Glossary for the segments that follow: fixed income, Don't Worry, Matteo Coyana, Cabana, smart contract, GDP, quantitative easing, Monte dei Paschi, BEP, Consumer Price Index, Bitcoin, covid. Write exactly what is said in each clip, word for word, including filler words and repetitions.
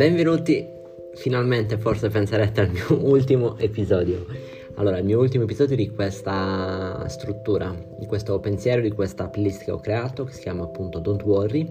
Benvenuti, finalmente forse penserete al mio ultimo episodio. Allora, il mio ultimo episodio di questa struttura, di questo pensiero, di questa playlist che ho creato, che si chiama appunto Don't Worry.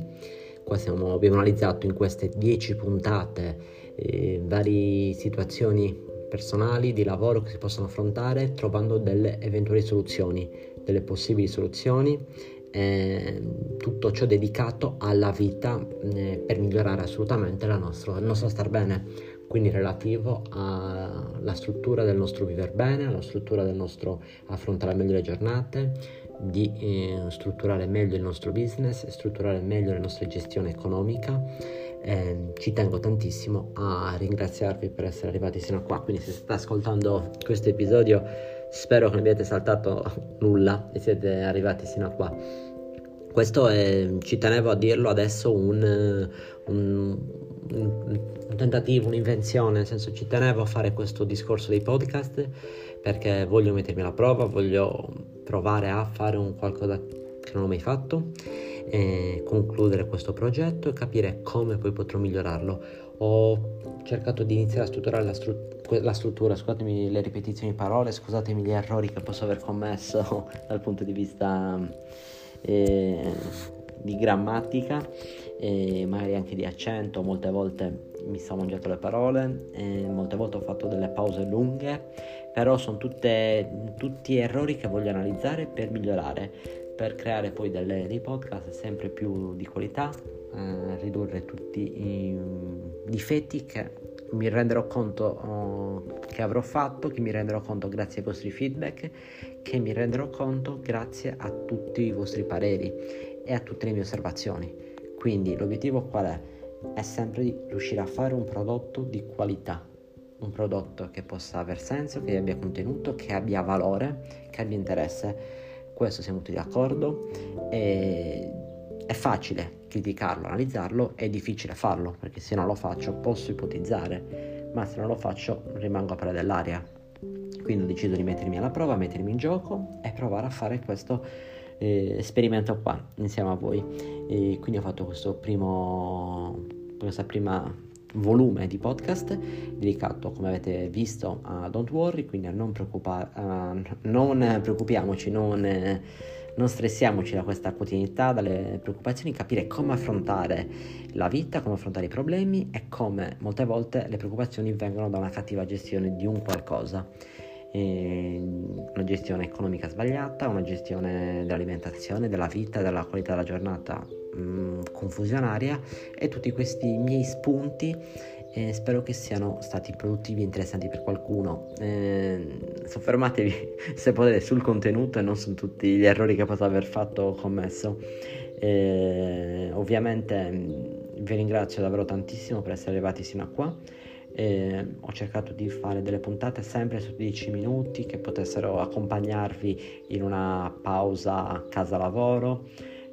Qua siamo, abbiamo analizzato in queste dieci puntate eh, varie situazioni personali, di lavoro che si possono affrontare, trovando delle eventuali soluzioni, delle possibili soluzioni. Eh, tutto ciò dedicato alla vita eh, per migliorare assolutamente la nostra, il nostro star bene, quindi relativo alla struttura del nostro vivere bene, alla struttura del nostro affrontare meglio le giornate, di eh, strutturare meglio il nostro business, strutturare meglio la nostra gestione economica. Eh, ci tengo tantissimo a ringraziarvi per essere arrivati fino a qua, quindi se state ascoltando questo episodio spero che non abbiate saltato nulla e siete arrivati sino a qua. Questo è, ci tenevo a dirlo adesso, un, un, un tentativo, un'invenzione, nel senso ci tenevo a fare questo discorso dei podcast perché voglio mettermi alla prova, voglio provare a fare un qualcosa che non ho mai fatto, e concludere questo progetto e capire come poi potrò migliorarlo. Ho cercato di iniziare a strutturare la struttura, la struttura, scusatemi le ripetizioni di parole, scusatemi gli errori che posso aver commesso dal punto di vista eh, di grammatica e eh, magari anche di accento. Molte volte mi sono mangiato le parole, eh, molte volte ho fatto delle pause lunghe, però sono tutte, tutti errori che voglio analizzare per migliorare, per creare poi delle, dei podcast sempre più di qualità, eh, ridurre tutti i difetti che mi renderò conto uh, che avrò fatto, che mi renderò conto grazie ai vostri feedback, che mi renderò conto grazie a tutti i vostri pareri e a tutte le mie osservazioni. Quindi l'obiettivo qual è? È sempre di riuscire a fare un prodotto di qualità, un prodotto che possa aver senso, che abbia contenuto, che abbia valore, che abbia interesse. Questo siamo tutti d'accordo. E è facile criticarlo, analizzarlo, è difficile farlo, perché se non lo faccio posso ipotizzare, ma se non lo faccio rimango a parlare dell'aria. Quindi ho deciso di mettermi alla prova, mettermi in gioco e provare a fare questo eh, esperimento qua insieme a voi. E quindi ho fatto questo primo questa prima volume di podcast dedicato, come avete visto, a Don't Worry, quindi a non, preoccupa- a non preoccupiamoci, non... Eh, Non stressiamoci da questa quotidianità, dalle preoccupazioni, capire come affrontare la vita, come affrontare i problemi e come molte volte le preoccupazioni vengono da una cattiva gestione di un qualcosa. E una gestione economica sbagliata, una gestione dell'alimentazione, della vita, della qualità della giornata mh, confusionaria, e tutti questi miei spunti eh, spero che siano stati produttivi e interessanti per qualcuno. Eh, soffermatevi se potete sul contenuto e non su tutti gli errori che posso aver fatto o commesso. Eh, ovviamente vi ringrazio davvero tantissimo per essere arrivati sino a qua. Eh, ho cercato di fare delle puntate sempre su dieci minuti che potessero accompagnarvi in una pausa casa lavoro,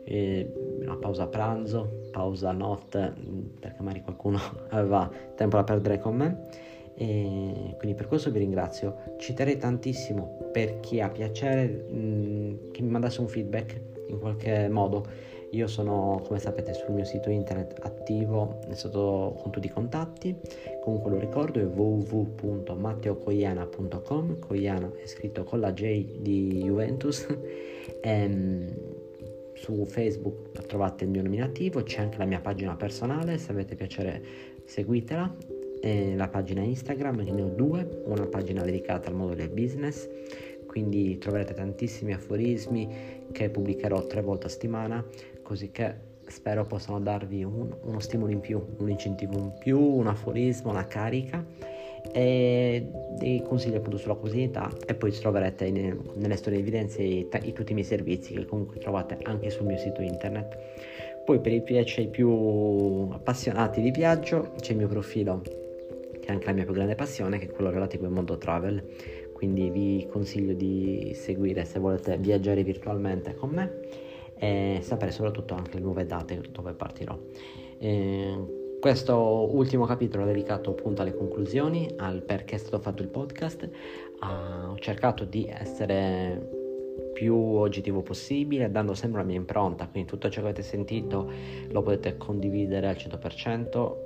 eh, una pausa pranzo, pausa notte, perché magari qualcuno aveva tempo da perdere con me. E quindi per questo vi ringrazio. Ci terrei tantissimo, per chi ha piacere, mh, che mi mandasse un feedback in qualche modo. Io sono, come sapete, sul mio sito internet attivo sotto con tutti i contatti. Comunque lo ricordo, è w w w punto matteo coyana punto com. Coyana è scritto con la J di Juventus. E su Facebook trovate il mio nominativo, c'è anche la mia pagina personale, se avete piacere seguitela. E la pagina Instagram, ne ho due, una pagina dedicata al mondo del business, quindi troverete tantissimi aforismi che pubblicherò tre volte a settimana, così che spero possano darvi un, uno stimolo in più, un incentivo in più, un aforismo, una carica e dei consigli appunto sulla quotidianità. E poi troverete in, nelle storie di evidenze i, i, tutti i miei servizi, che comunque trovate anche sul mio sito internet. Poi per i piaceri più appassionati di viaggio c'è il mio profilo, che è anche la mia più grande passione, che è quello relativo al mondo travel. Quindi vi consiglio di seguire se volete viaggiare virtualmente con me e sapere soprattutto anche le nuove date dove partirò. Eh, questo ultimo capitolo è dedicato appunto alle conclusioni, al perché è stato fatto il podcast. Ah, ho cercato di essere più oggettivo possibile, dando sempre la mia impronta, quindi tutto ciò che avete sentito lo potete condividere al cento per cento.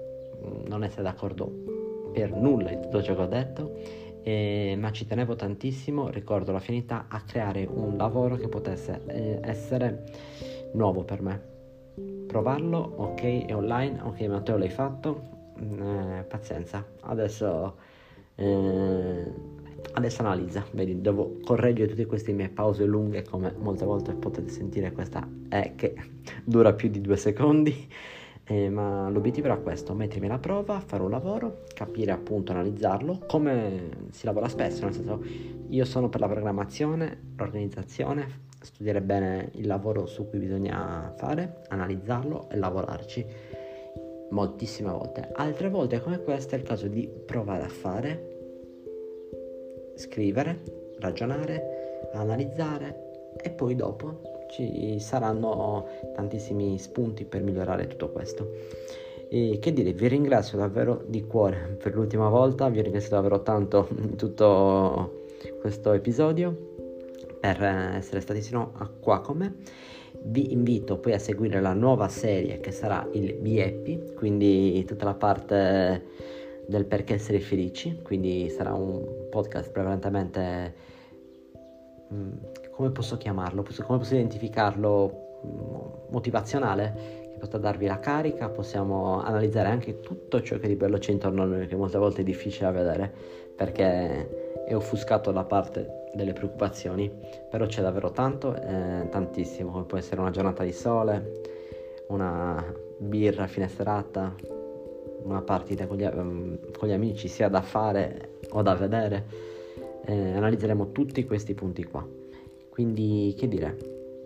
non essere d'accordo per nulla in tutto ciò che ho detto, eh, ma ci tenevo tantissimo, ricordo l'affinità, a creare un lavoro che potesse eh, essere nuovo per me. Provarlo, ok, è online, ok Matteo l'hai fatto, eh, pazienza, adesso eh, adesso analizza, vedi, devo correggere tutte queste mie pause lunghe, come molte volte potete sentire questa è che dura più di due secondi, eh, ma l'obiettivo era questo, mettermi alla prova, fare un lavoro, capire appunto, analizzarlo, come si lavora spesso, nel senso io sono per la programmazione, l'organizzazione, studiare bene il lavoro su cui bisogna fare, analizzarlo e lavorarci moltissime volte. Altre volte come questa è il caso di provare a fare, scrivere, ragionare, analizzare, e poi dopo ci saranno tantissimi spunti per migliorare tutto questo. E che dire, vi ringrazio davvero di cuore per l'ultima volta, vi ringrazio davvero tanto in tutto questo episodio per essere stati sino a qua con me. Vi invito poi a seguire la nuova serie che sarà il B E P, quindi tutta la parte del perché essere felici, quindi sarà un podcast prevalentemente, come posso chiamarlo, come posso identificarlo, motivazionale, che possa darvi la carica, possiamo analizzare anche tutto ciò che di bello c'è intorno a noi, che molte volte è difficile da vedere perché è offuscato la parte delle preoccupazioni, però c'è davvero tanto, eh, tantissimo, come può essere una giornata di sole, una birra a fine serata, una partita con gli, um, con gli amici, sia da fare o da vedere, eh, analizzeremo tutti questi punti qua. Quindi che dire,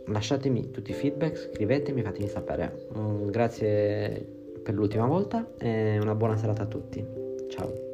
lasciatemi tutti i feedback, scrivetemi, fatemi sapere. Mm, grazie per l'ultima volta e una buona serata a tutti, ciao.